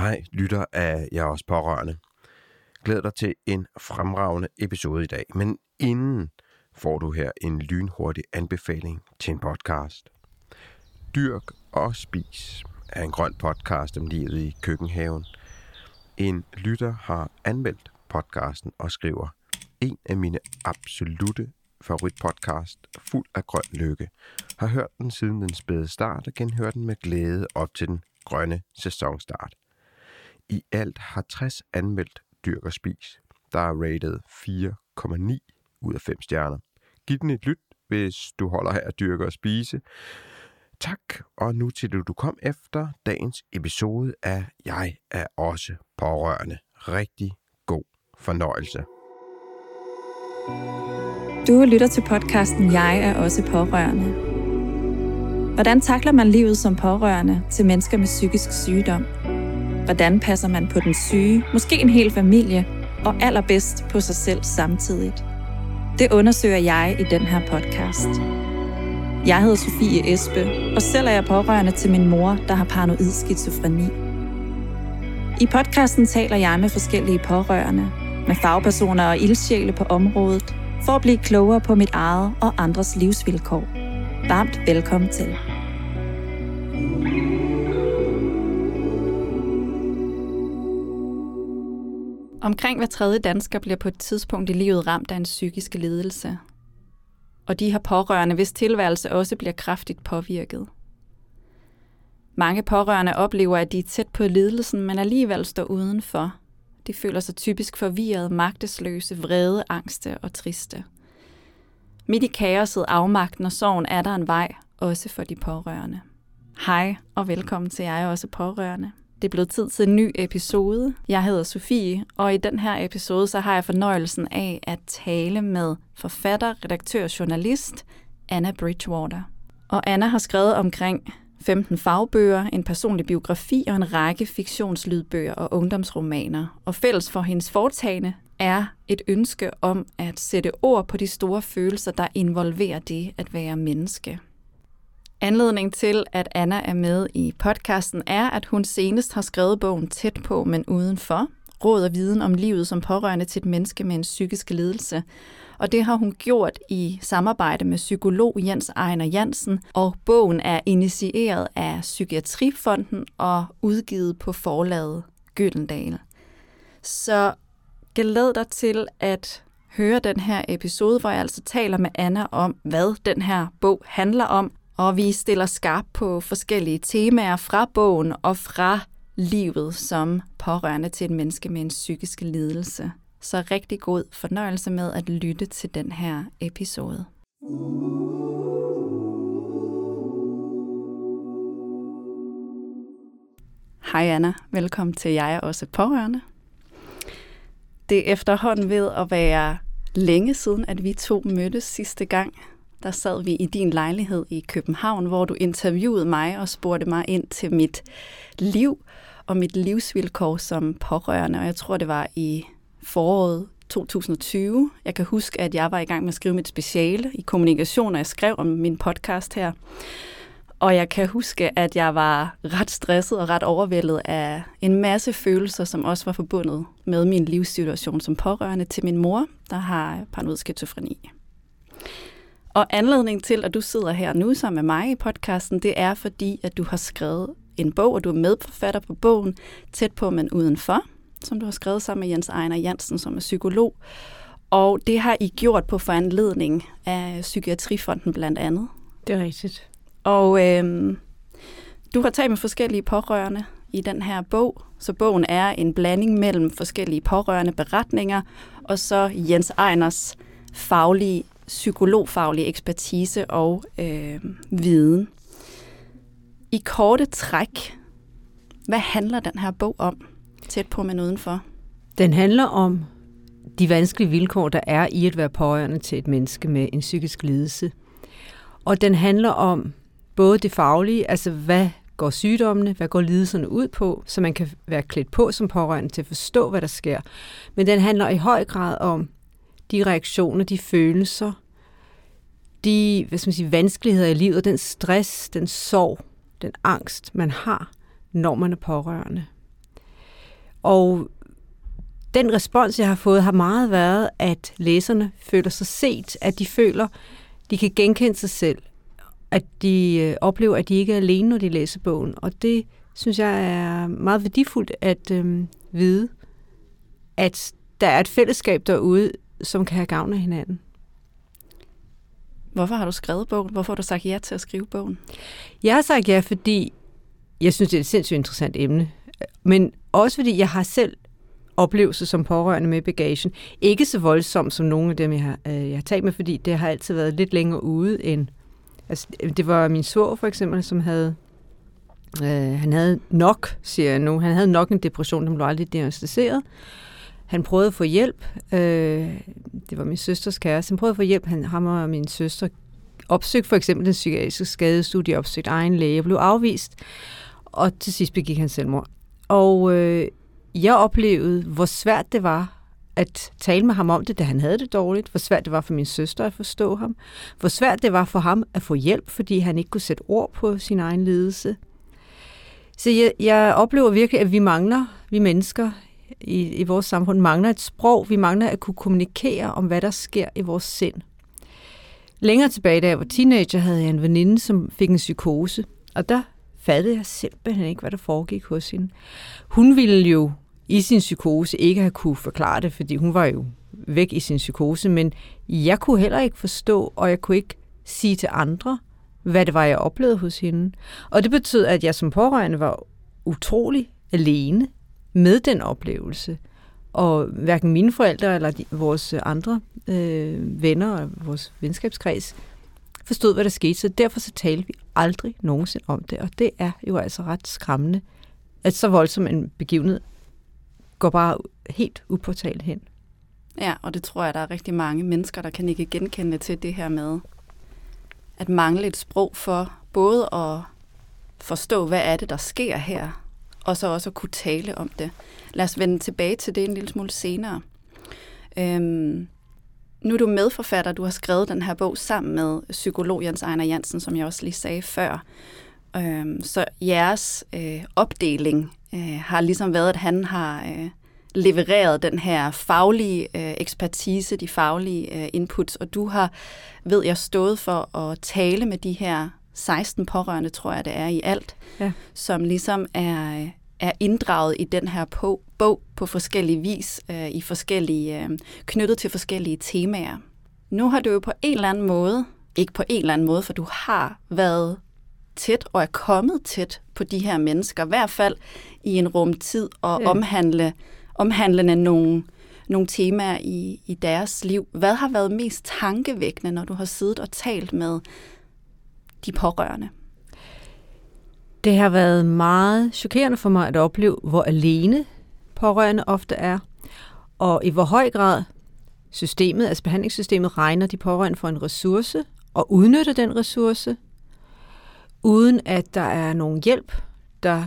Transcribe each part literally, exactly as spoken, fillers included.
Hej, lytter af Jeg er også pårørende. Glæder dig til en fremragende episode i dag, men inden får du her en lynhurtig anbefaling til en podcast. Dyrk og spis er en grøn podcast om livet i køkkenhaven. En lytter har anmeldt podcasten og skriver: en af mine absolutte favoritpodcast, fuld af grøn lykke. Har hørt den siden den spæde start og genhørt den med glæde op til den grønne sæsonstart. I alt har tres anmeldt Dyrk og spis. Der er rated fire komma ni ud af fem stjerner. Giv den et lyt, hvis du holder her at dyrke og spise. Tak, og nu til det, du kom efter dagens episode af Jeg er også pårørende. Rigtig god fornøjelse. Du lytter til podcasten Jeg er også pårørende. Hvordan takler man livet som pårørende til mennesker med psykisk sygdom? Hvordan passer man på den syge, måske en hel familie, og allerbedst på sig selv samtidig? Det undersøger jeg i den her podcast. Jeg hedder Sofie Espe, og selv er jeg pårørende til min mor, der har paranoid skizofreni. I podcasten taler jeg med forskellige pårørende, med fagpersoner og ildsjæle på området, for at blive klogere på mit eget og andres livsvilkår. Varmt velkommen til. Omkring hver tredje dansker bliver på et tidspunkt i livet ramt af en psykisk lidelse. Og de her pårørende, hvis tilværelse også bliver kraftigt påvirket. Mange pårørende oplever, at de er tæt på lidelsen, men alligevel står udenfor. De føler sig typisk forvirrede, magtesløse, vrede, angste og triste. Midt i kaoset, afmagten og sorgen er der en vej, også for de pårørende. Hej og velkommen til Jeg er også pårørende. Det er blevet tid til en ny episode. Jeg hedder Sofie, og i den her episode så har jeg fornøjelsen af at tale med forfatter, redaktør og journalist Anna Bridgewater. Og Anna har skrevet omkring femten fagbøger, en personlig biografi og en række fiktionslydbøger og ungdomsromaner. Og fælles for hendes foretagende er et ønske om at sætte ord på de store følelser, der involverer det at være menneske. Anledning til, at Anna er med i podcasten, er, at hun senest har skrevet bogen Tæt på, men udenfor. Råd og viden om livet som pårørende til et menneske med en psykisk lidelse. Og det har hun gjort i samarbejde med psykolog Jens Einar Jensen, og bogen er initieret af Psykiatrifonden og udgivet på forlaget Gyldendal. Så glæd dig til at høre den her episode, hvor jeg altså taler med Anna om, hvad den her bog handler om, og vi stiller skarpt på forskellige temaer fra bogen og fra livet som pårørende til et menneske med en psykisk lidelse. Så rigtig god fornøjelse med at lytte til den her episode. Hej Anna, velkommen til Jeg er også pårørende. Det er efterhånden ved at være længe siden, at vi to mødtes sidste gang. Der sad vi i din lejlighed i København, hvor du interviewede mig og spurgte mig ind til mit liv og mit livsvilkår som pårørende. Og jeg tror, det var i foråret tyve tyve. Jeg kan huske, at jeg var i gang med at skrive mit speciale i kommunikation, og jeg skrev om min podcast her. Og jeg kan huske, at jeg var ret stresset og ret overvældet af en masse følelser, som også var forbundet med min livssituation som pårørende til min mor, der har paranoid skizofreni. Og anledning til, at du sidder her nu sammen med mig i podcasten, det er fordi, at du har skrevet en bog, og du er medforfatter på bogen Tæt på, men udenfor, som du har skrevet sammen med Jens Einar Jensen, som er psykolog. Og det har I gjort på foranledning af Psykiatrifonden blandt andet. Det er rigtigt. Og øhm, du har talt med forskellige pårørende i den her bog, så bogen er en blanding mellem forskellige pårørende beretninger, og så Jens Einars faglige psykologfaglig ekspertise og øh, viden. I korte træk, hvad handler den her bog om, Tæt på, men udenfor? Den handler om de vanskelige vilkår, der er i at være pårørende til et menneske med en psykisk lidelse. Og den handler om både det faglige, altså hvad går sygdommene, hvad går lidelserne ud på, så man kan være klædt på som pårørende til at forstå, hvad der sker. Men den handler i høj grad om de reaktioner, de følelser, de hvad skal man sige, vanskeligheder i livet, den stress, den sorg, den angst, man har, når man er pårørende. Og den respons, jeg har fået, har meget været, at læserne føler sig set, at de føler, de kan genkende sig selv, at de oplever, at de ikke er alene, når de læser bogen. Og det synes jeg er meget værdifuldt at øhm, vide, at der er et fællesskab derude, som kan have gavn af hinanden. Hvorfor har du skrevet bogen? Hvorfor har du sagt ja til at skrive bogen? Jeg har sagt ja, fordi jeg synes, det er et sindssygt interessant emne. Men også fordi jeg har selv oplevelser som pårørende med bagagen. Ikke så voldsomt som nogle af dem, jeg har, øh, jeg har talt med, fordi det har altid været lidt længere ude end... Altså, det var min svoger for eksempel, som havde... Øh, han havde nok, siger jeg nu. Han havde nok en depression, som blev aldrig diagnosticeret. Han prøvede at få hjælp. Øh, det var min søsters kæreste. Han prøvede at få hjælp. Han, ham og min søster opsøgte for eksempel den psykiatriske skadestudie, opsøgte egen læge, blev afvist. Og til sidst begik han selvmord. Og øh, jeg oplevede, hvor svært det var at tale med ham om det, da han havde det dårligt. Hvor svært det var for min søster at forstå ham. Hvor svært det var for ham at få hjælp, fordi han ikke kunne sætte ord på sin egen lidelse. Så jeg, jeg oplever virkelig, at vi mangler, vi mennesker i, i vores samfund, mangler et sprog. Vi mangler at kunne kommunikere om, hvad der sker i vores sind. Længere tilbage, da jeg var teenager, havde jeg en veninde, som fik en psykose. Og der fattede jeg simpelthen ikke, hvad der foregik hos hende. Hun ville jo i sin psykose ikke have kunne forklare det, fordi hun var jo væk i sin psykose, men jeg kunne heller ikke forstå, og jeg kunne ikke sige til andre, hvad det var, jeg oplevede hos hende. Og det betød, at jeg som pårørende var utrolig alene med den oplevelse, og hverken mine forældre eller de, vores andre øh, venner og vores venskabskreds forstod, hvad der skete, så derfor så talte vi aldrig nogensinde om det, og det er jo altså ret skræmmende, at så voldsom en begivenhed går bare helt upåtalt hen. Ja, og det tror jeg, der er rigtig mange mennesker, der kan ikke genkende til det her med at mangle et sprog for både at forstå, hvad er det, der sker her, og så også at kunne tale om det. Lad os vende tilbage til det en lille smule senere. Øhm Nu er du medforfatter, du har skrevet den her bog sammen med psykolog Jens Einar Jensen, som jeg også lige sagde før. Øhm, så jeres øh, opdeling øh, har ligesom været, at han har øh, levereret den her faglige øh, ekspertise, de faglige øh, inputs, og du har, ved jeg, stået for at tale med de her seksten pårørende, tror jeg det er i alt, ja. Som ligesom er... Øh, er inddraget i den her på, bog på forskellige vis, øh, i forskellige, øh, knyttet til forskellige temaer. Nu har du jo på en eller anden måde, ikke på en eller anden måde, for du har været tæt og er kommet tæt på de her mennesker, i hvert fald i en rumtid, og ja. omhandle, omhandlende nogle, nogle temaer i, i deres liv. Hvad har været mest tankevækkende, når du har siddet og talt med de pårørende? Det har været meget chokerende for mig at opleve, hvor alene pårørende ofte er, og i hvor høj grad systemet, altså behandlingssystemet, regner de pårørende for en ressource og udnytter den ressource, uden at der er nogen hjælp, der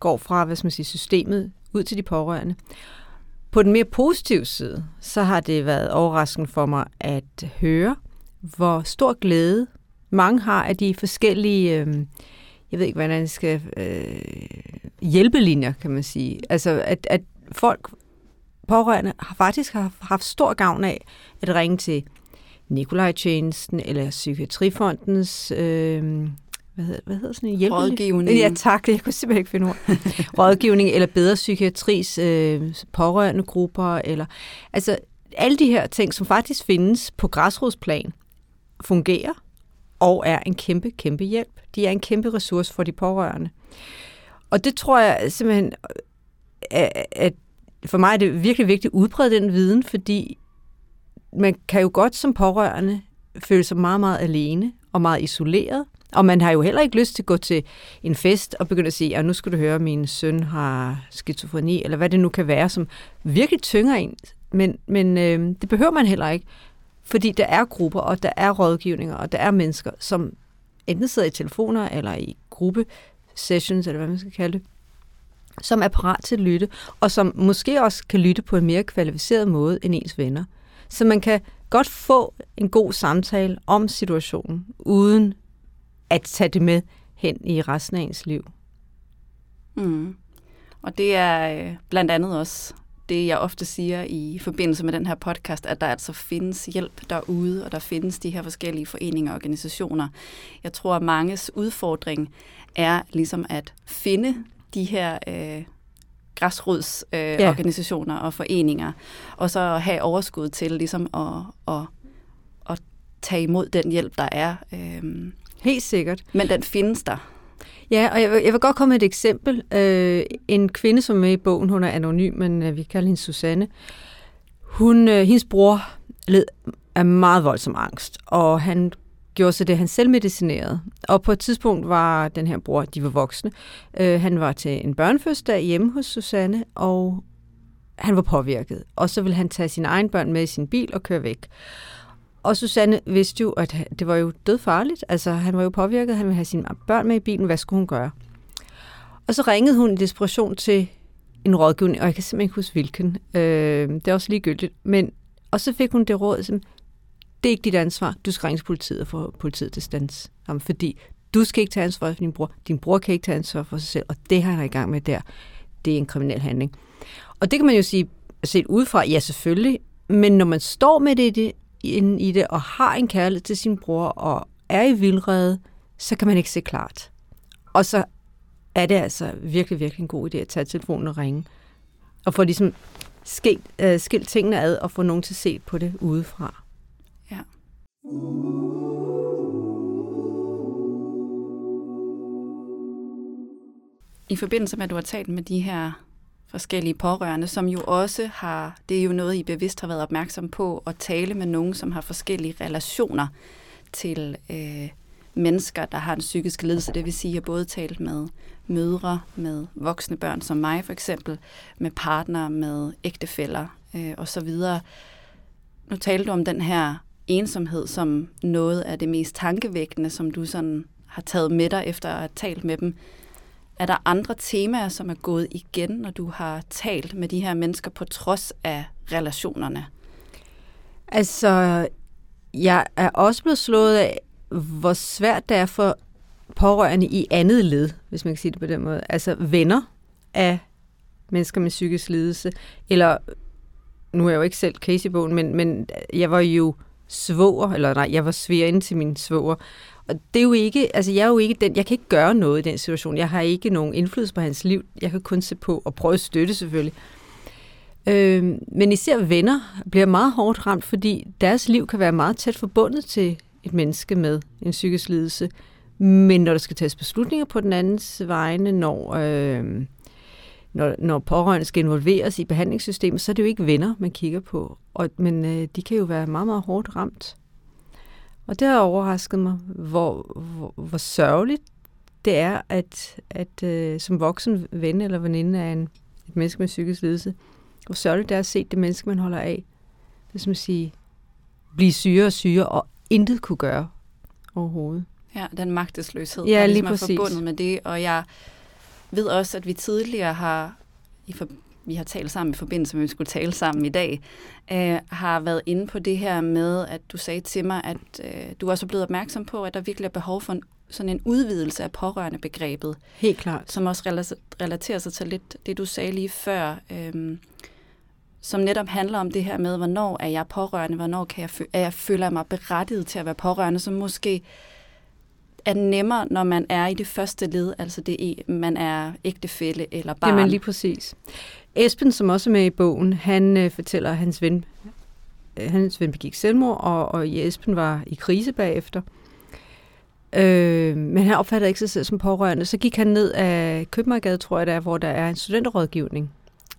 går fra, hvad skal man sige, systemet ud til de pårørende. På den mere positive side, så har det været overraskende for mig at høre, hvor stor glæde mange har af de forskellige... Øh, Jeg ved ikke, hvordan det skal øh, hjælpelinjer, kan man sige. Altså, at, at folk, pårørende, har faktisk har haft stor gavn af at ringe til Nikolaj-tjenesten eller Psykiatrifondens øh, hvad, hedder, hvad hedder sådan en hjælpelinje? Rådgivning. Ja, tak. Jeg kunne simpelthen ikke finde ord. Rådgivning eller Bedre Psykiatris øh, pårørende grupper. Eller, altså, alle de her ting, som faktisk findes på græsrodsplan, fungerer. Og er en kæmpe, kæmpe hjælp. De er en kæmpe ressource for de pårørende. Og det tror jeg simpelthen, at for mig er det virkelig vigtigt at udbrede den viden, fordi man kan jo godt som pårørende føle sig meget, meget alene og meget isoleret. Og man har jo heller ikke lyst til at gå til en fest og begynde at sige, at nu skal du høre, at min søn har skizofreni, eller hvad det nu kan være, som virkelig tynger en. Men, men øh, det behøver man heller ikke. Fordi der er grupper, og der er rådgivninger, og der er mennesker, som enten sidder i telefoner eller i gruppesessions, eller hvad man skal kalde det, som er parat til at lytte, og som måske også kan lytte på en mere kvalificeret måde end ens venner. Så man kan godt få en god samtale om situationen, uden at tage det med hen i resten af ens liv. Mm. Og det er blandt andet også det, jeg ofte siger i forbindelse med den her podcast, at der altså findes hjælp derude, og der findes de her forskellige foreninger og organisationer. Jeg tror, at manges udfordring er ligesom at finde de her øh, græsrodsorganisationer øh, ja. og foreninger, og så have overskud til ligesom at, at, at tage imod den hjælp, der er. Øh, Helt sikkert. Men den findes der. Ja, og jeg vil, jeg vil godt komme med et eksempel. Øh, en kvinde, som er med i bogen, hun er anonym, men vi kalder hende Susanne. Hun, øh, hendes bror led af meget voldsom angst, og han gjorde så det, han selv medicinerede. Og på et tidspunkt var den her bror, de var voksne, øh, han var til en børnefødselsdag hjemme hos Susanne, og han var påvirket. Og så ville han tage sine egne børn med i sin bil og køre væk. Og Susanne vidste jo, at det var jo dødfarligt. Altså, han var jo påvirket, han ville have sine børn med i bilen. Hvad skulle hun gøre? Og så ringede hun i desperation til en rådgivning, og jeg kan simpelthen ikke huske hvilken. Øh, det er også ligegyldigt. Men, og så fik hun det råd, som, det er ikke dit ansvar. Du skal ringe til politiet og få politiet til stands ham, fordi du skal ikke tage ansvar for din bror. Din bror kan ikke tage ansvar for sig selv, og det han er i gang med der, det er en kriminel handling. Og det kan man jo sige, set udefra, ja selvfølgelig, men når man står med det i det, inden i det, og har en kærlighed til sin bror, og er i vildrede, så kan man ikke se klart. Og så er det altså virkelig, virkelig en god idé at tage telefonen og ringe, og få ligesom skilt, øh, skilt tingene ad, og få nogen til at se på det udefra. Ja. I forbindelse med, at du har talt med de her forskellige pårørende, som jo også har, det er jo noget, I bevidst har været opmærksom på, at tale med nogen, som har forskellige relationer til øh, mennesker, der har en psykisk lidelse. Det vil sige, at jeg både talt med mødre, med voksne børn som mig for eksempel, med partnere, med ægtefæller øh, osv. Nu talte du om den her ensomhed som noget af det mest tankevækkende, som du sådan har taget med dig efter at have talt med dem. Er der andre temaer, som er gået igen, når du har talt med de her mennesker på trods af relationerne? Altså, jeg er også blevet slået af, hvor svært det er for pårørende i andet led, hvis man kan sige det på den måde. Altså venner af mennesker med psykisk lidelse. Eller, nu er jeg jo ikke selv case i bogen, men, men jeg var jo svoger, eller nej, jeg var svigerinde til min svoger. Og det er jo ikke, altså jeg er jo ikke den, jeg kan ikke gøre noget i den situation. Jeg har ikke nogen indflydelse på hans liv. Jeg kan kun se på og prøve at støtte selvfølgelig. Øh, men især venner bliver meget hårdt ramt, fordi deres liv kan være meget tæt forbundet til et menneske med en psykisk lidelse. Men når der skal tages beslutninger på den andens vegne, når, øh, når, når pårørende skal involveres i behandlingssystemet, så er det jo ikke venner, man kigger på. Og, men øh, de kan jo være meget, meget hårdt ramt. Og det har overrasket mig, hvor, hvor, hvor sørgeligt det er, at, at øh, som voksen ven eller veninde af en, et menneske med psykisk lidelse, hvor sørgeligt det er at se det menneske, man holder af. Det er som at sige, blive syge og syge og intet kunne gøre overhovedet. Ja, den magtesløshed, ja, der ligesom er forbundet med det. Og jeg ved også, at vi tidligere har, i for, vi har talt sammen i forbindelse med, at vi skulle tale sammen i dag, øh, har været inde på det her med, at du sagde til mig, at øh, du også er blevet opmærksom på, at der virkelig er behov for en, sådan en udvidelse af pårørendebegrebet. Helt klart. Som også rela- relaterer sig til lidt det, du sagde lige før, øh, som netop handler om det her med, hvornår er jeg pårørende, hvornår kan jeg fø- er jeg føler mig berettiget til at være pårørende, som måske er nemmere, når man er i det første led, altså det man er ægtefælle eller barn. Jamen lige præcis. Esben, som også er med i bogen, han øh, fortæller, at hans ven, øh, hans ven begik selvmord, og, og Esben var i krise bagefter. Øh, men han opfattede ikke sig selv som pårørende. Så gik han ned af Købmagergade, tror jeg det er, hvor der er en studenterrådgivning.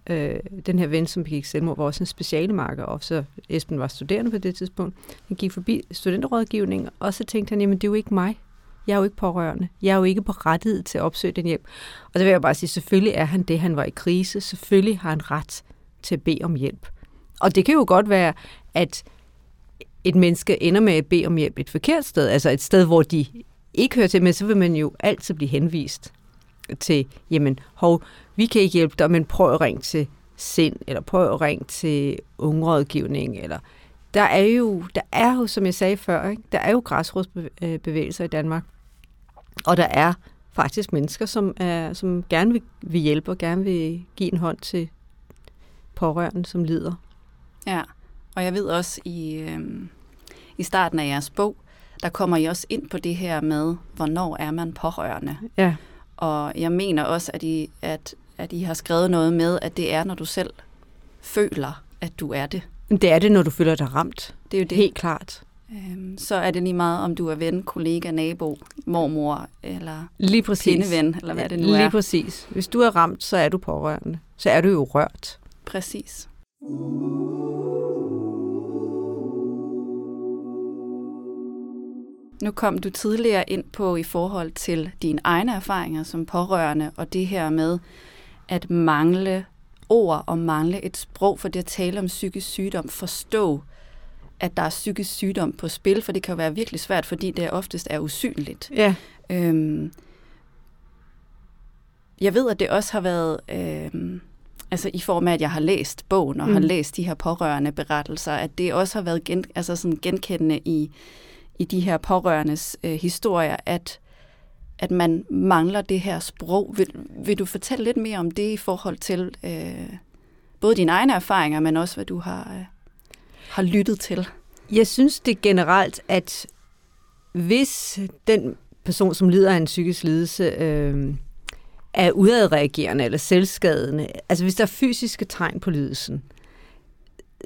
Øh, den her ven, som begik selvmord, var også en specialemarker, og så Esben var studerende på det tidspunkt. Han gik forbi studenterrådgivningen, og så tænkte han, jamen det er jo ikke mig. Jeg er jo ikke pårørende. Jeg er jo ikke berettiget til at opsøge den hjælp. Og så vil jeg bare sige, selvfølgelig er han det, han var i krise. Selvfølgelig har han ret til at bede om hjælp. Og det kan jo godt være, at et menneske ender med at bede om hjælp et forkert sted. Altså et sted, hvor de ikke hører til, men så vil man jo altid blive henvist til, jamen, hov, vi kan ikke hjælpe dig, men prøv at ringe til SIND, eller prøv at ringe til ungerådgivning, eller der er jo, der er jo som jeg sagde før, ikke? Der er jo græsrodsbevægelser i Danmark. Og der er faktisk mennesker, som, er, som gerne vil, vil hjælpe og gerne vil give en hånd til pårørende, som lider. Ja, og jeg ved også, i, øh, i starten af jeres bog, der kommer I også ind på det her med, hvornår er man pårørende. Ja. Og jeg mener også, at I, at, at I har skrevet noget med, at det er, når du selv føler, at du er det. Det er det, når du føler dig ramt. Det er jo det. Helt klart. Øhm, så er det lige meget, om du er ven, kollega, nabo, mormor eller lige præcis. Pindeven, eller hvad det nu er. Lige præcis. Hvis du er ramt, så er du pårørende. Så er du jo rørt. Præcis. Nu kom du tidligere ind på i forhold til dine egne erfaringer som pårørende, og det her med at mangle ord og mangle et sprog for det at tale om psykisk sygdom, forstå, at der er psykisk sygdom på spil, for det kan jo være virkelig svært, fordi det oftest er usynligt. Ja. Øhm, jeg ved, at det også har været, øhm, altså i form af, at jeg har læst bogen og mm. har læst de her pårørende berettelser, at det også har været gen, altså sådan genkendende i i de her pårørendes øh, historier, at, at man mangler det her sprog. Vil, vil du fortælle lidt mere om det i forhold til øh, både dine egne erfaringer, men også hvad du har, øh, har lyttet til? Jeg synes det generelt, at hvis den person, som lider af en psykisk lidelse, øh, er udadreagerende eller selvskadende, altså hvis der er fysiske tegn på lidelsen,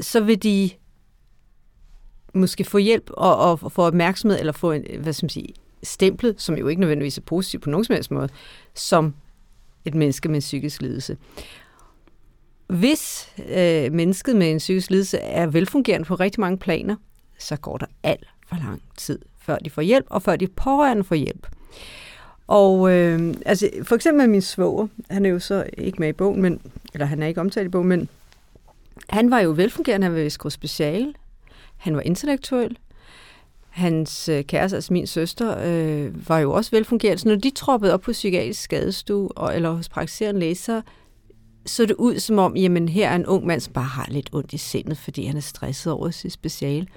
så vil de måske få hjælp og, og, og få opmærksomhed, eller få en, hvad skal man sige, stemplet, som jo ikke nødvendigvis er positivt på nogen som helst måde, som et menneske med en psykisk lidelse. Hvis øh, mennesket med en psykisk lidelse er velfungerende på rigtig mange planer, så går der alt for lang tid, før de får hjælp, og før de pårørende får hjælp. Og øh, altså, for eksempel min svoger, han er jo så ikke med i bogen, men, eller han er ikke omtalt i bogen, men han var jo velfungerende, han var vist gået speciale. Han var intellektuel. Hans kæreste, altså min søster, øh, var jo også velfungerende. Så når de troppede op på psykiatrisk skadestue og, eller hos praktiserende læger, så det ud som om, jamen her er en ung mand, som bare har lidt ondt i sindet, fordi han er stresset over sit speciale.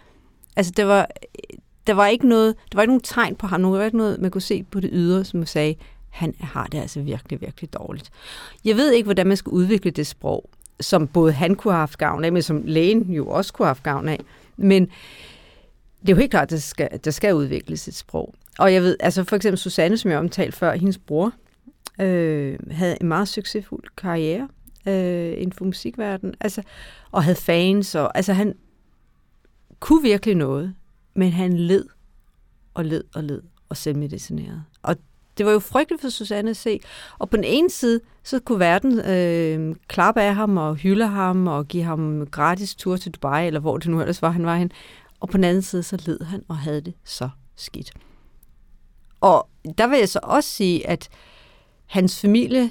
Altså der var, der var ikke noget, der var ikke nogen tegn på ham, der var ikke noget, man kunne se på det ydre, som sagde, han har det altså virkelig, virkelig dårligt. Jeg ved ikke, hvordan man skal udvikle det sprog, som både han kunne have haft gavn af, men som lægen jo også kunne have haft gavn af. Men det er jo helt klart, at der skal, der skal udvikles et sprog. Og jeg ved, altså for eksempel Susanne, som jeg omtalte før, hendes bror, øh, havde en meget succesfuld karriere øh, inden for musikverdenen, altså, og havde fans, og altså han kunne virkelig noget, men han led og led og led og selvmedicinerede. Og det var jo frygteligt for Susanne at se. Og på den ene side, så kunne verden øh, klappe af ham og hylde ham og give ham gratis tur til Dubai, eller hvor det nu ellers var, han var hen. Og på den anden side, så led han og havde det så skidt. Og der vil jeg så også sige, at hans familie,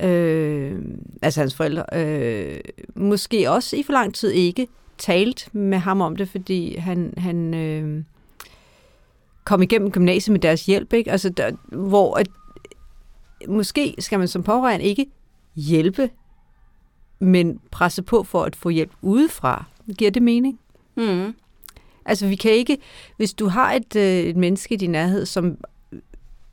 øh, altså hans forældre, øh, måske også i for lang tid ikke talt med ham om det, fordi han... han øh, kom igennem gymnasiet med deres hjælp, ikke? Altså, der, hvor at, måske skal man som pårørende ikke hjælpe, men presse på for at få hjælp udefra. Giver det mening? Mm. Altså, vi kan ikke... Hvis du har et, et menneske i din nærhed, som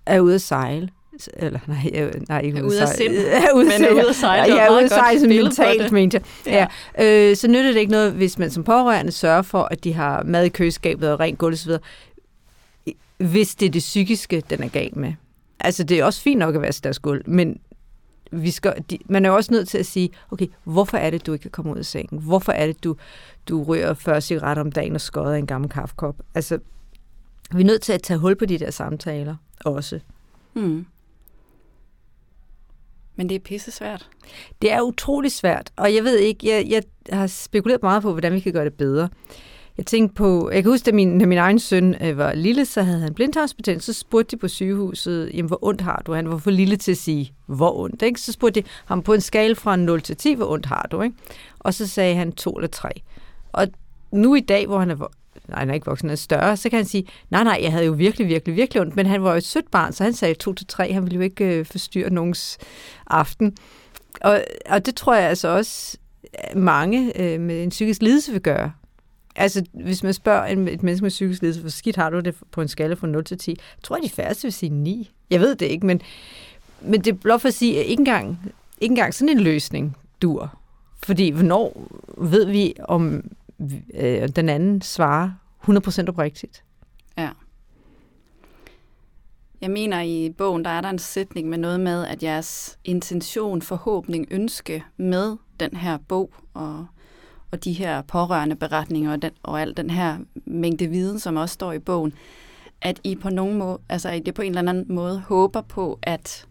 er ude at sejle, eller nej, nej ikke ude at sejle. Er ude at sejle. Ja, ude at sejle mentalt, mente jeg. Ja. Ja. Øh, så nytter det ikke noget, hvis man som pårørende sørger for, at de har mad i køleskabet og rent gulv og så videre. Hvis det er det psykiske, den er galt med. Altså, det er også fint nok at vaske deres gulv, men vi skal, de, man er jo også nødt til at sige, okay, hvorfor er det, du ikke kan komme ud af sengen? Hvorfor er det, du, du rører fyrre cigaretter om dagen og skodder en gammel kaffekop? Altså, vi er nødt til at tage hul på de der samtaler også. Mm. Men det er pissesvært. Det er utrolig svært, og jeg ved ikke, jeg, jeg har spekuleret meget på, hvordan vi kan gøre det bedre. Jeg tænkte på, jeg kan huske, at min, da min egen søn øh, var lille, så havde han blindtarmsbetændelse, så spurgte de på sygehuset, jamen hvor ondt har du? Han var for lille til at sige, hvor ondt, ikke? Så spurgte de ham på en skala fra nul til ti, hvor ondt har du, ikke? Og så sagde han to eller tre. Og nu i dag, hvor han er, nej, han er ikke voksen, han er større, så kan han sige, nej, nej, jeg havde jo virkelig, virkelig, virkelig ondt, men han var jo et sødt barn, så han sagde to til tre, han ville jo ikke øh, forstyrre nogens aften. Og, og det tror jeg altså også, mange øh, med en psykisk lidelse vil gøre. Altså, hvis man spørger en, et menneske med psykisk lidelse, hvor skidt har du det på en skala fra nul til ti? Jeg tror, de færreste vil sige ni. Jeg ved det ikke, men, men det er blot for at sige, at ikke engang, ikke engang sådan en løsning dur. Fordi hvornår ved vi, om øh, den anden svarer hundrede procent oprigtigt? Ja. Jeg mener, i bogen, der er der en sætning med noget med, at jeres intention, forhåbning, ønske med den her bog og og de her pårørende beretninger og, den, og al den her mængde viden, som også står i bogen, at I på nogen måde, altså at I det på en eller anden måde håber på, at,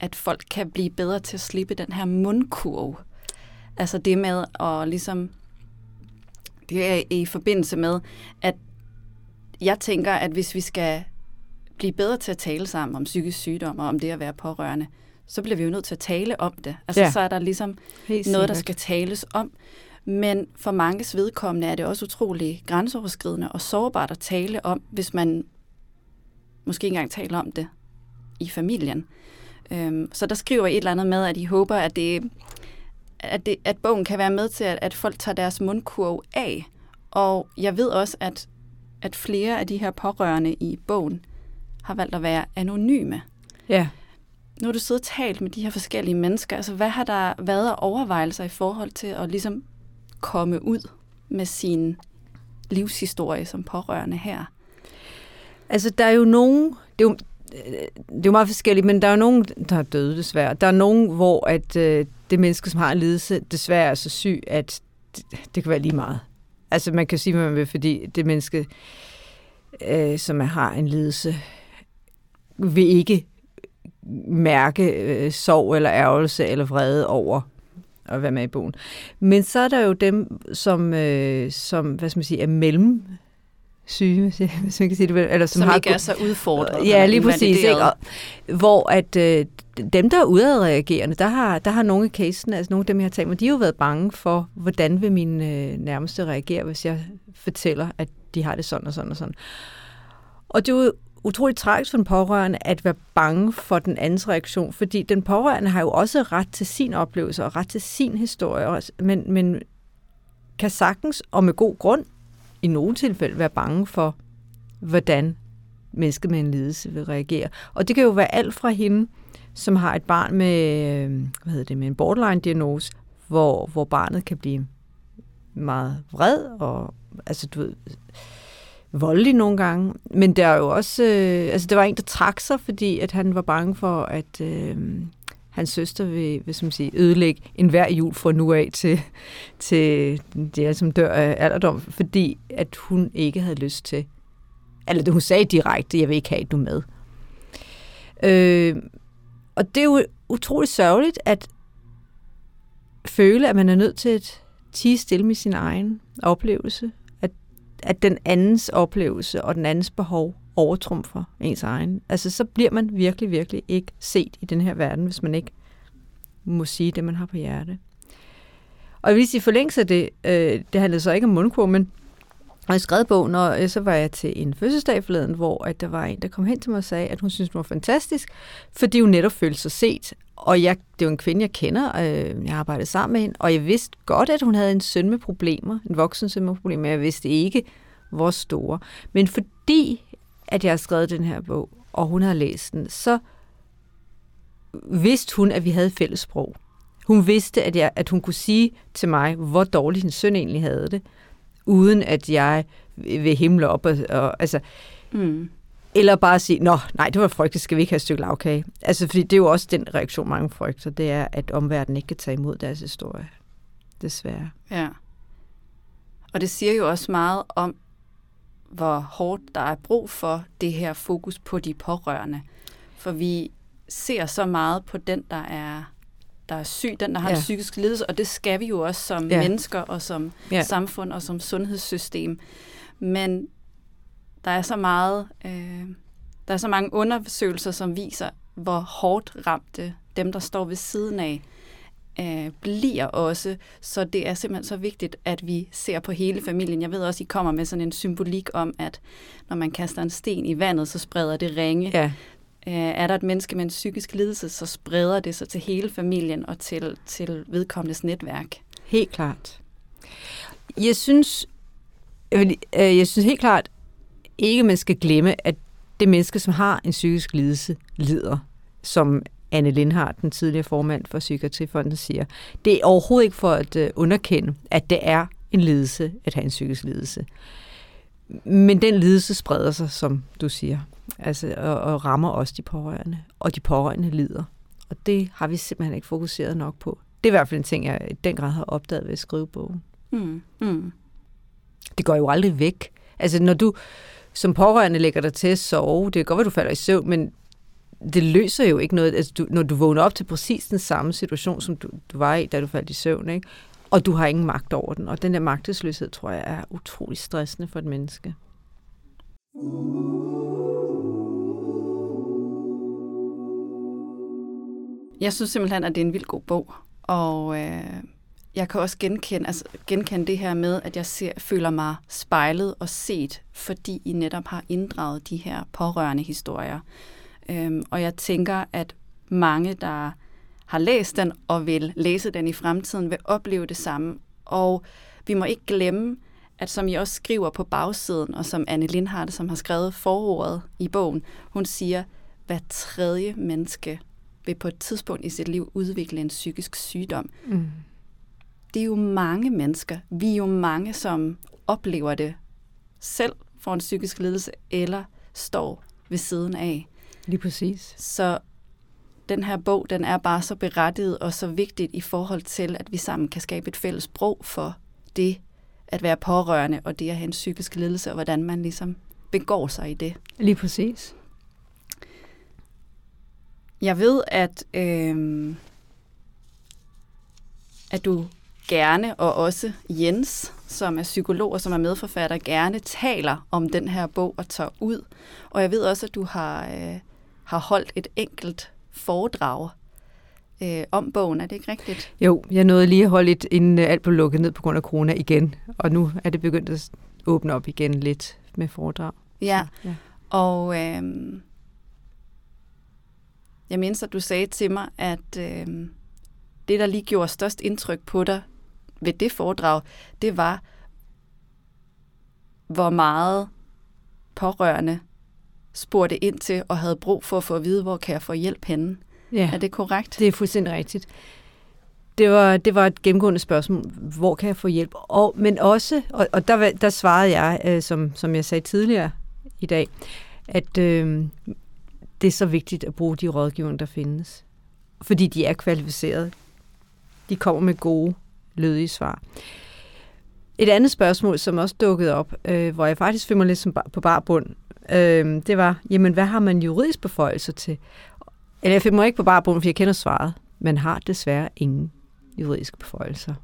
at folk kan blive bedre til at slippe den her mundkurv. Altså det med at ligesom, det er i forbindelse med, at jeg tænker, at hvis vi skal blive bedre til at tale sammen om psykisk sygdom og om det at være pårørende, så bliver vi jo nødt til at tale om det. Altså ja. Så er der ligesom noget, der skal tales om. Men for manges vedkommende er det også utrolig grænseoverskridende og sårbart at tale om, hvis man måske ikke engang taler om det i familien. Øhm, så der skriver I et eller andet med, at I håber, at, det, at, det, at bogen kan være med til, at, at folk tager deres mundkurv af. Og jeg ved også, at, at flere af de her pårørende i bogen har valgt at være anonyme. Ja. Nu har du siddet og talt med de her forskellige mennesker. Altså, hvad har der været af overvejelser i forhold til at ligesom komme ud med sin livshistorie som pårørende her? Altså, der er jo nogen... Det er jo, det er jo meget forskelligt, men der er jo nogen, der er døde desværre. Der er nogen, hvor at, øh, det menneske, som har en lidelse, desværre er så syg, at det, det kan være lige meget. Altså, man kan sige, hvad man vil, fordi det menneske, øh, som har en lidelse, vil ikke mærke øh, sorg eller ærgelse eller vrede over at være med i bogen. Men så er der jo dem, som, øh, som hvad skal man sige, er mellemsyge, hvis man kan sige det, eller som, som har, ikke er så udfordret. Ja, lige præcis. Ikke? Og, hvor at øh, dem, der er udadreagerende, der har, der har nogle af casene, altså nogle af dem, jeg har talt med, de har jo været bange for, hvordan vil mine øh, nærmeste reagere, hvis jeg fortæller, at de har det sådan og sådan og sådan. Og det er jo utroligt tragisk for den pårørende at være bange for den andens reaktion, fordi den pårørende har jo også ret til sin oplevelse og ret til sin historie, også, men, men kan sagtens og med god grund i nogle tilfælde være bange for, hvordan mennesket med en lidelse vil reagere. Og det kan jo være alt fra hende, som har et barn med, hvad hedder det, med en borderline-diagnose, hvor, hvor barnet kan blive meget vred og altså, du ved, voldelig nogle gange, men der er jo også, øh, altså det var en, der trak sig, fordi at han var bange for, at øh, hans søster vil, vil som sige, ødelægge enhver jul fra nu af til, til det, som dør af alderdom, fordi at hun ikke havde lyst til, eller det hun sagde direkte, jeg vil ikke have, du med. Øh, og det er jo utroligt sørgeligt at føle, at man er nødt til at tie stille med sin egen oplevelse, at den andens oplevelse og den andens behov overtrumfer ens egen. Altså, så bliver man virkelig, virkelig ikke set i den her verden, hvis man ikke må sige det, man har på hjerte. Og jeg vil lige sige, forlængelse af det, øh, det handlede så ikke om mundkur, men jeg skrev bogen, og så var jeg til en fødselsdag forleden, hvor at der var en, der kom hen til mig og sagde, at hun synes det var fantastisk, fordi hun netop følte sig set. Og jeg, det er jo en kvinde, jeg kender, øh, jeg arbejdede sammen med hende, og jeg vidste godt, at hun havde en søn med problemer, en voksen søn med problemer, jeg vidste ikke, hvor store. Men fordi, at jeg har skrevet den her bog, og hun har læst den, så vidste hun, at vi havde fælles sprog. Hun vidste, at, jeg, at hun kunne sige til mig, hvor dårligt hendes søn egentlig havde det, uden at jeg vil himle op og, og altså... Mm. Eller bare sige, nå, nej, det var frygteligt, skal vi ikke have et stykke lavkage? Altså, fordi det er jo også den reaktion, mange frygter, det er, at omverdenen ikke kan tage imod deres historie. Desværre. Ja. Og det siger jo også meget om, hvor hårdt der er brug for det her fokus på de pårørende. For vi ser så meget på den, der er, der er syg, den, der har ja. en psykisk lidelse, og det skal vi jo også som ja. mennesker og som ja. samfund og som sundhedssystem. Men der er så meget, øh, der er så mange undersøgelser, som viser, hvor hårdt ramte dem, der står ved siden af, øh, bliver også. Så det er simpelthen så vigtigt, at vi ser på hele familien. Jeg ved også, I kommer med sådan en symbolik om, at når man kaster en sten i vandet, så spreder det ringe. Ja. Øh, er der et menneske med en psykisk lidelse, så spreder det sig til hele familien og til, til vedkommendes netværk. Helt klart. Jeg synes... Jeg synes helt klart ikke, man skal glemme, at det menneske, som har en psykisk lidelse, lider, som Anne Lindhardt, den tidligere formand for Psykiatrifonden, siger. Det er overhovedet ikke for at underkende, at det er en lidelse at have en psykisk lidelse. Men den lidelse spreder sig, som du siger, altså, og, og rammer også de pårørende, og de pårørende lider. Og det har vi simpelthen ikke fokuseret nok på. Det er i hvert fald en ting, jeg i den grad har opdaget ved at skrive bogen. Mm. Mm. Det går jo aldrig væk. Altså, når du som pårørende lægger dig til at sove, det er godt, at du falder i søvn, men det løser jo ikke noget. Altså, du, når du vågner op til præcis den samme situation, som du, du var i, da du faldt i søvn, ikke? Og du har ingen magt over den. Og den der magtesløshed, tror jeg, er utrolig stressende for et menneske. Jeg synes simpelthen, at det er en vildt god bog, og øh, jeg kan også genkende, altså, genkende det her med, at jeg ser, føler mig spejlet og set, fordi I netop har inddraget de her pårørende historier. Øhm, og jeg tænker, at mange, der har læst den og vil læse den i fremtiden, vil opleve det samme. Og vi må ikke glemme, at som I også skriver på bagsiden, og som Anne Lindhardt, som har skrevet forordet i bogen, hun siger, hver tredje menneske vil på et tidspunkt i sit liv udvikle en psykisk sygdom. Mm. Det er jo mange mennesker. Vi er jo mange, som oplever det selv for en psykisk lidelse, eller står ved siden af. Lige præcis. Så den her bog, den er bare så berettiget og så vigtigt i forhold til, at vi sammen kan skabe et fælles sprog for det at være pårørende, og det at have en psykisk lidelse, og hvordan man ligesom begår sig i det. Lige præcis. Jeg ved, at, øh, at du gerne, og også Jens, som er psykolog og som er medforfatter, gerne taler om den her bog og tager ud. Og jeg ved også, at du har, øh, har holdt et enkelt foredrag øh, om bogen. Er det ikke rigtigt? Jo, jeg nåede lige at holde et, inden alt blev lukket ned på grund af corona igen. Og nu er det begyndt at åbne op igen lidt med foredrag. Ja, Så, ja. og... Øh, Jeg mindes, at du sagde til mig, at øh, det, der lige gjorde størst indtryk på dig ved det foredrag, det var, hvor meget pårørende spurgte ind til og havde brug for at få at vide, hvor kan jeg få hjælp henne. Ja, er det korrekt? Det er fuldstændig rigtigt. Det var, det var et gennemgående spørgsmål, hvor kan jeg få hjælp? Og, men også, og, og der, der svarede jeg, øh, som, som jeg sagde tidligere i dag, at... Øh, det er så vigtigt at bruge de rådgivere, der findes. Fordi de er kvalificerede. De kommer med gode, lødige svar. Et andet spørgsmål, som også dukkede op, øh, hvor jeg faktisk følte mig lidt som bar, på bar bund, øh, det var, jamen hvad har man juridisk beføjelser til? Eller jeg følte mig ikke på bar bund, for jeg kender svaret. Man har desværre ingen juridiske beføjelser.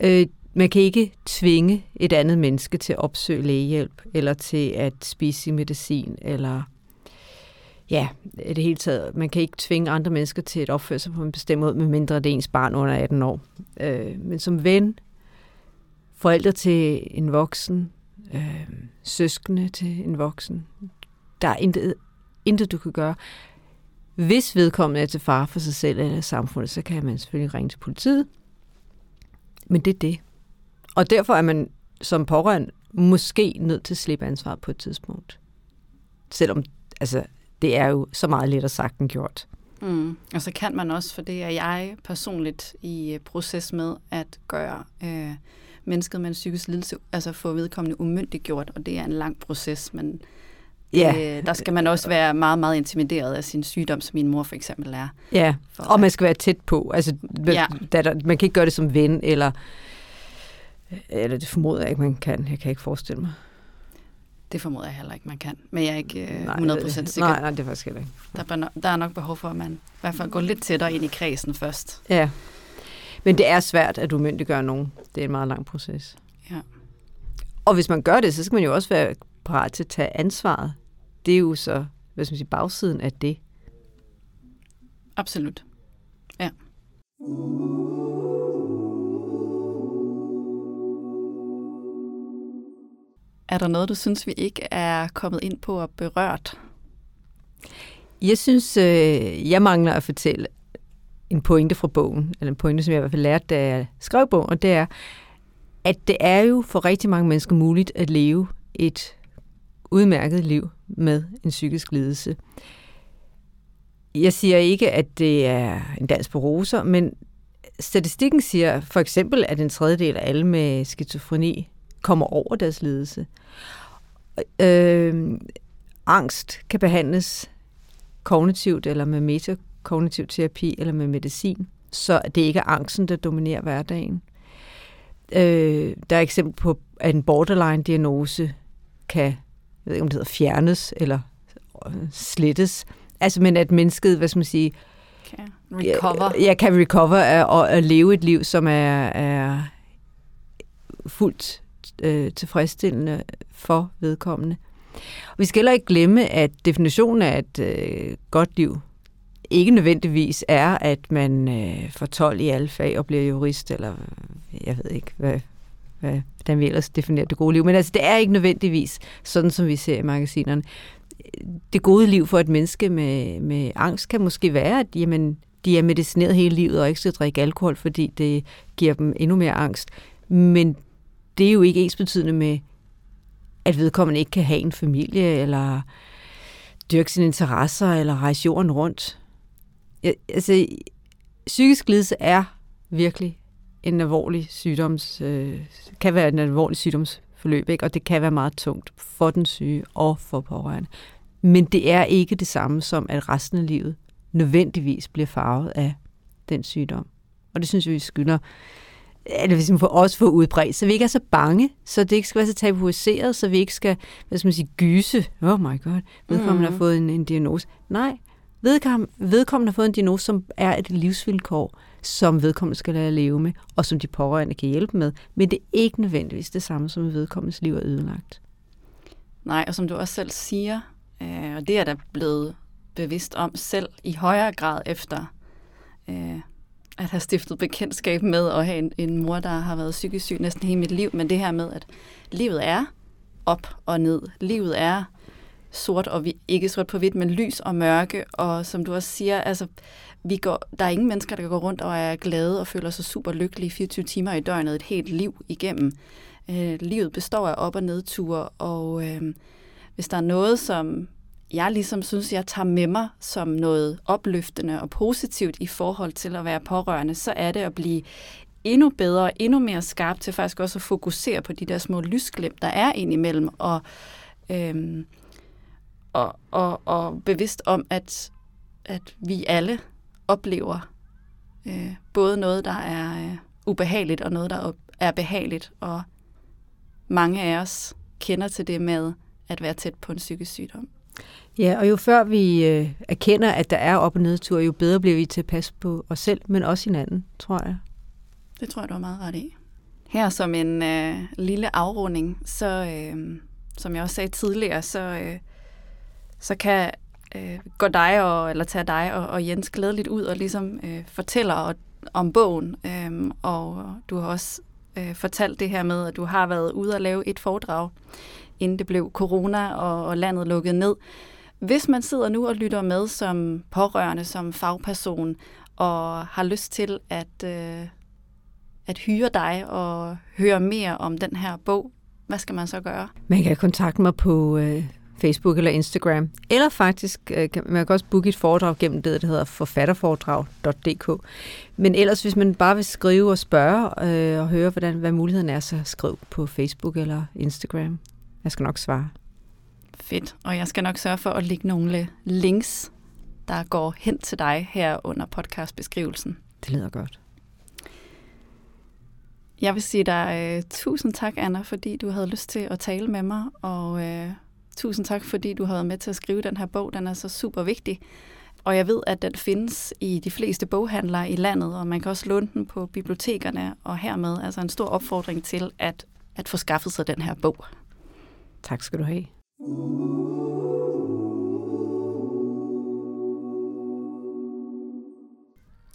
Øh, man kan ikke tvinge et andet menneske til at opsøge lægehjælp, eller til at spise medicin, eller... Ja, i det hele taget. Man kan ikke tvinge andre mennesker til at opføre sig på en bestemt måde, medmindre det er ens barn under atten år. Øh, men som ven, forældre til en voksen, øh, søskende til en voksen, der er intet, intet, du kan gøre. Hvis vedkommende er til fare for sig selv eller samfundet, så kan man selvfølgelig ringe til politiet. Men det er det. Og derfor er man som pårørende måske nødt til at slippe ansvaret på et tidspunkt. Selvom, altså... Det er jo så meget lettere sagt end gjort. Mm. Og så kan man også, for det er jeg personligt i proces med at gøre øh, mennesket med en psykisk lidelse, altså få vedkommende umyndiggjort, og det er en lang proces, men yeah. øh, der skal man også være meget, meget intimideret af sin sygdom, som min mor for eksempel er. Ja, yeah. og at... man skal være tæt på. Altså, ja. der, man kan ikke gøre det som ven, eller, eller det formoder jeg ikke, man kan. Jeg kan ikke forestille mig. Det formoder jeg heller ikke, man kan. Men jeg er ikke øh, nej, hundrede procent sikker. Nej, nej, det er faktisk ikke. Der, der er nok behov for, at man i hvert fald går lidt tættere ind i kredsen først. Ja, men det er svært, at umyndiggøre nogen. Det er en meget lang proces. Ja. Og hvis man gør det, så skal man jo også være parat til at tage ansvaret. Det er jo så, hvad skal man sige, bagsiden af det. Absolut, ja. Er der noget, du synes, vi ikke er kommet ind på og berørt? Jeg synes, øh, jeg mangler at fortælle en pointe fra bogen, eller en pointe, som jeg i hvert fald lærte, da jeg skrev bogen, og det er, at det er jo for rigtig mange mennesker muligt at leve et udmærket liv med en psykisk lidelse. Jeg siger ikke, at det er en dans på roser, men statistikken siger for eksempel, at en tredjedel af alle med skizofreni kommer over deres lidelse. Øh, angst kan behandles kognitivt eller med metakognitiv terapi eller med medicin, så det ikke er angsten, der dominerer hverdagen. Øh, der er eksempel på, at en borderline-diagnose kan, jeg ved ikke om det hedder, fjernes eller slettes. Altså, men at mennesket, hvad skal man sige, kan recover, ja, kan recover og, og leve et liv, som er, er fuldt øh, tilfredsstillende for vedkommende. Og vi skal heller ikke glemme, at definitionen af et øh, godt liv ikke nødvendigvis er, at man øh, får tolv i alle fag og bliver jurist, eller jeg ved ikke, hvad, hvad, hvordan vi ellers definerer det gode liv. Men altså, det er ikke nødvendigvis sådan, som vi ser i magasinerne. Det gode liv for et menneske med, med angst kan måske være, at jamen, de er medicineret hele livet og ikke skal drikke alkohol, fordi det giver dem endnu mere angst. Men det er jo ikke ensbetydende med, at vedkommende ikke kan have en familie, eller dyrke sine interesser, eller rejse jorden rundt. Altså, psykisk lidelse er virkelig en alvorlig sygdoms, øh, kan være en alvorlig sygdomsforløb, ikke? Og det kan være meget tungt for den syge og for pårørende. Men det er ikke det samme som, at resten af livet nødvendigvis bliver farvet af den sygdom. Og det synes vi skylder, eller hvis man får også får udbredt, så vi ikke er så bange, så det ikke skal være så tabuiseret, så vi ikke skal, hvad skal man sige, gyse. Oh my god, vedkommende mm. har fået en, en diagnose. Nej, vedkommende har fået en diagnose, som er et livsvilkår, som vedkommende skal lære at leve med, og som de pårørende kan hjælpe med. Men det er ikke nødvendigvis det samme, som vedkommendes liv er ødelagt. Nej, og som du også selv siger, øh, og det er der blevet bevidst om selv i højere grad efter øh, at have stiftet bekendtskab med at have en, en mor, der har været psykisk syg næsten hele mit liv, men det her med, at livet er op og ned. Livet er sort og vi, ikke sort på hvidt, men lys og mørke, og som du også siger, altså, vi går, der er ingen mennesker, der går rundt og er glade og føler sig super lykkelige fireogtyve timer i døgnet et helt liv igennem. Øh, livet består af op- og nedture, og øh, hvis der er noget, som jeg ligesom synes, jeg tager med mig som noget opløftende og positivt i forhold til at være pårørende, så er det at blive endnu bedre og endnu mere skarp til faktisk også at fokusere på de der små lysglimt, der er indimellem, og øh, Og, og, og bevidst om, at, at vi alle oplever øh, både noget, der er øh, ubehageligt, og noget, der er behageligt. Og mange af os kender til det med at være tæt på en psykisk sygdom. Ja, og jo før vi øh, erkender, at der er op- og nedtur, jo bedre bliver vi til at passe på os selv, men også hinanden, tror jeg. Det tror jeg, du har meget ret i. Her som en øh, lille afrunding, så øh, som jeg også sagde tidligere, så... Øh, så kan øh, gå dig og, eller tage dig og, og Jens glædeligt ud og ligesom øh, fortæller og, om bogen. Øhm, og du har også øh, fortalt det her med, at du har været ude og lave et foredrag, inden det blev corona og, og landet lukket ned. Hvis man sidder nu og lytter med som pårørende, som fagperson, og har lyst til at, øh, at hyre dig og høre mere om den her bog, hvad skal man så gøre? Man kan kontakte mig på... Øh Facebook eller Instagram, eller faktisk, man kan også booke et foredrag gennem det, der hedder forfatterforedrag punktum d k. Men ellers, hvis man bare vil skrive og spørge øh, og høre, hvordan, hvad muligheden er, så skriv på Facebook eller Instagram. Jeg skal nok svare. Fedt, og jeg skal nok sørge for at lægge nogle links, der går hen til dig her under podcastbeskrivelsen. Det lyder godt. Jeg vil sige dig øh, tusind tak, Anna, fordi du havde lyst til at tale med mig, og... Øh Tusind tak, fordi du har været med til at skrive den her bog. Den er så super vigtig. Og jeg ved, at den findes i de fleste boghandlere i landet, og man kan også låne den på bibliotekerne, og hermed altså en stor opfordring til at, at få skaffet sig den her bog. Tak skal du have.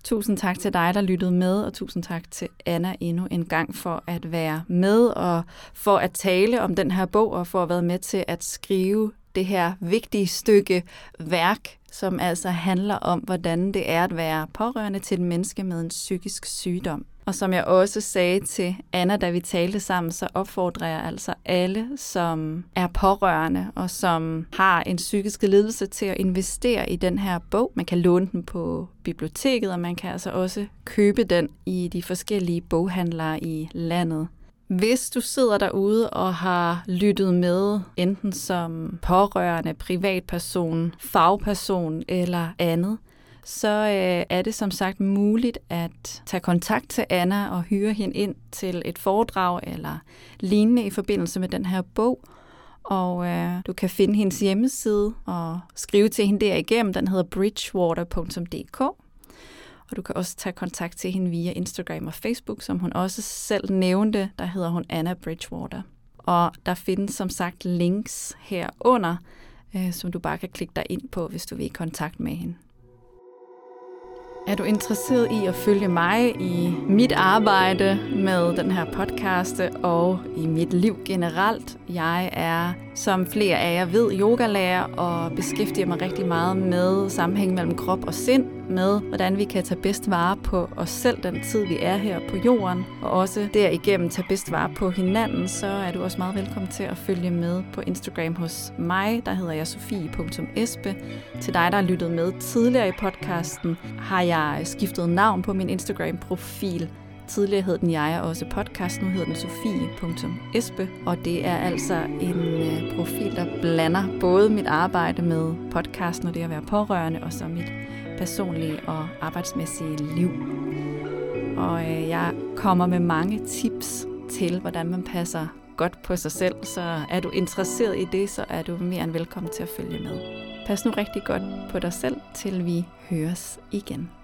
Tusind tak til dig, der lyttede med, og tusind tak til Anna endnu en gang for at være med og for at tale om den her bog og for at være med til at skrive det her vigtige stykke værk, som altså handler om, hvordan det er at være pårørende til et menneske med en psykisk sygdom. Og som jeg også sagde til Anna, da vi talte sammen, så opfordrer jeg altså alle, som er pårørende og som har en psykisk lidelse, til at investere i den her bog. Man kan låne den på biblioteket, og man kan altså også købe den i de forskellige boghandlere i landet. Hvis du sidder derude og har lyttet med, enten som pårørende, privatperson, fagperson eller andet, så øh, er det som sagt muligt at tage kontakt til Anna og hyre hende ind til et foredrag eller lignende i forbindelse med den her bog. Og øh, du kan finde hendes hjemmeside og skrive til hende derigennem. Den hedder bridgewater punktum d k. Og du kan også tage kontakt til hende via Instagram og Facebook, som hun også selv nævnte. Der hedder hun Anna Bridgewater. Og der findes som sagt links herunder, øh, som du bare kan klikke dig ind på, hvis du vil i kontakt med hende. Er du interesseret i at følge mig i mit arbejde med den her podcast og i mit liv generelt? Jeg er, som flere af jer ved, yogalærer og beskæftiger mig rigtig meget med sammenhæng mellem krop og sind, med hvordan vi kan tage bedst vare på os selv den tid, vi er her på jorden, og også derigennem tage bedst vare på hinanden, så er du også meget velkommen til at følge med på Instagram hos mig. Der hedder jeg Sofie punktum Espe. Til dig, der har lyttet med tidligere i podcasten, har jeg skiftet navn på min Instagram-profil. Tidligere hed den Jeg er også podcast, nu hedder den Sofie punktum Espe, og det er altså en profil, der blander både mit arbejde med podcasten og det at være pårørende, og så mit personlige og arbejdsmæssige liv. Og jeg kommer med mange tips til, hvordan man passer godt på sig selv, så er du interesseret i det, så er du mere end velkommen til at følge med. Pas nu rigtig godt på dig selv, til vi høres igen.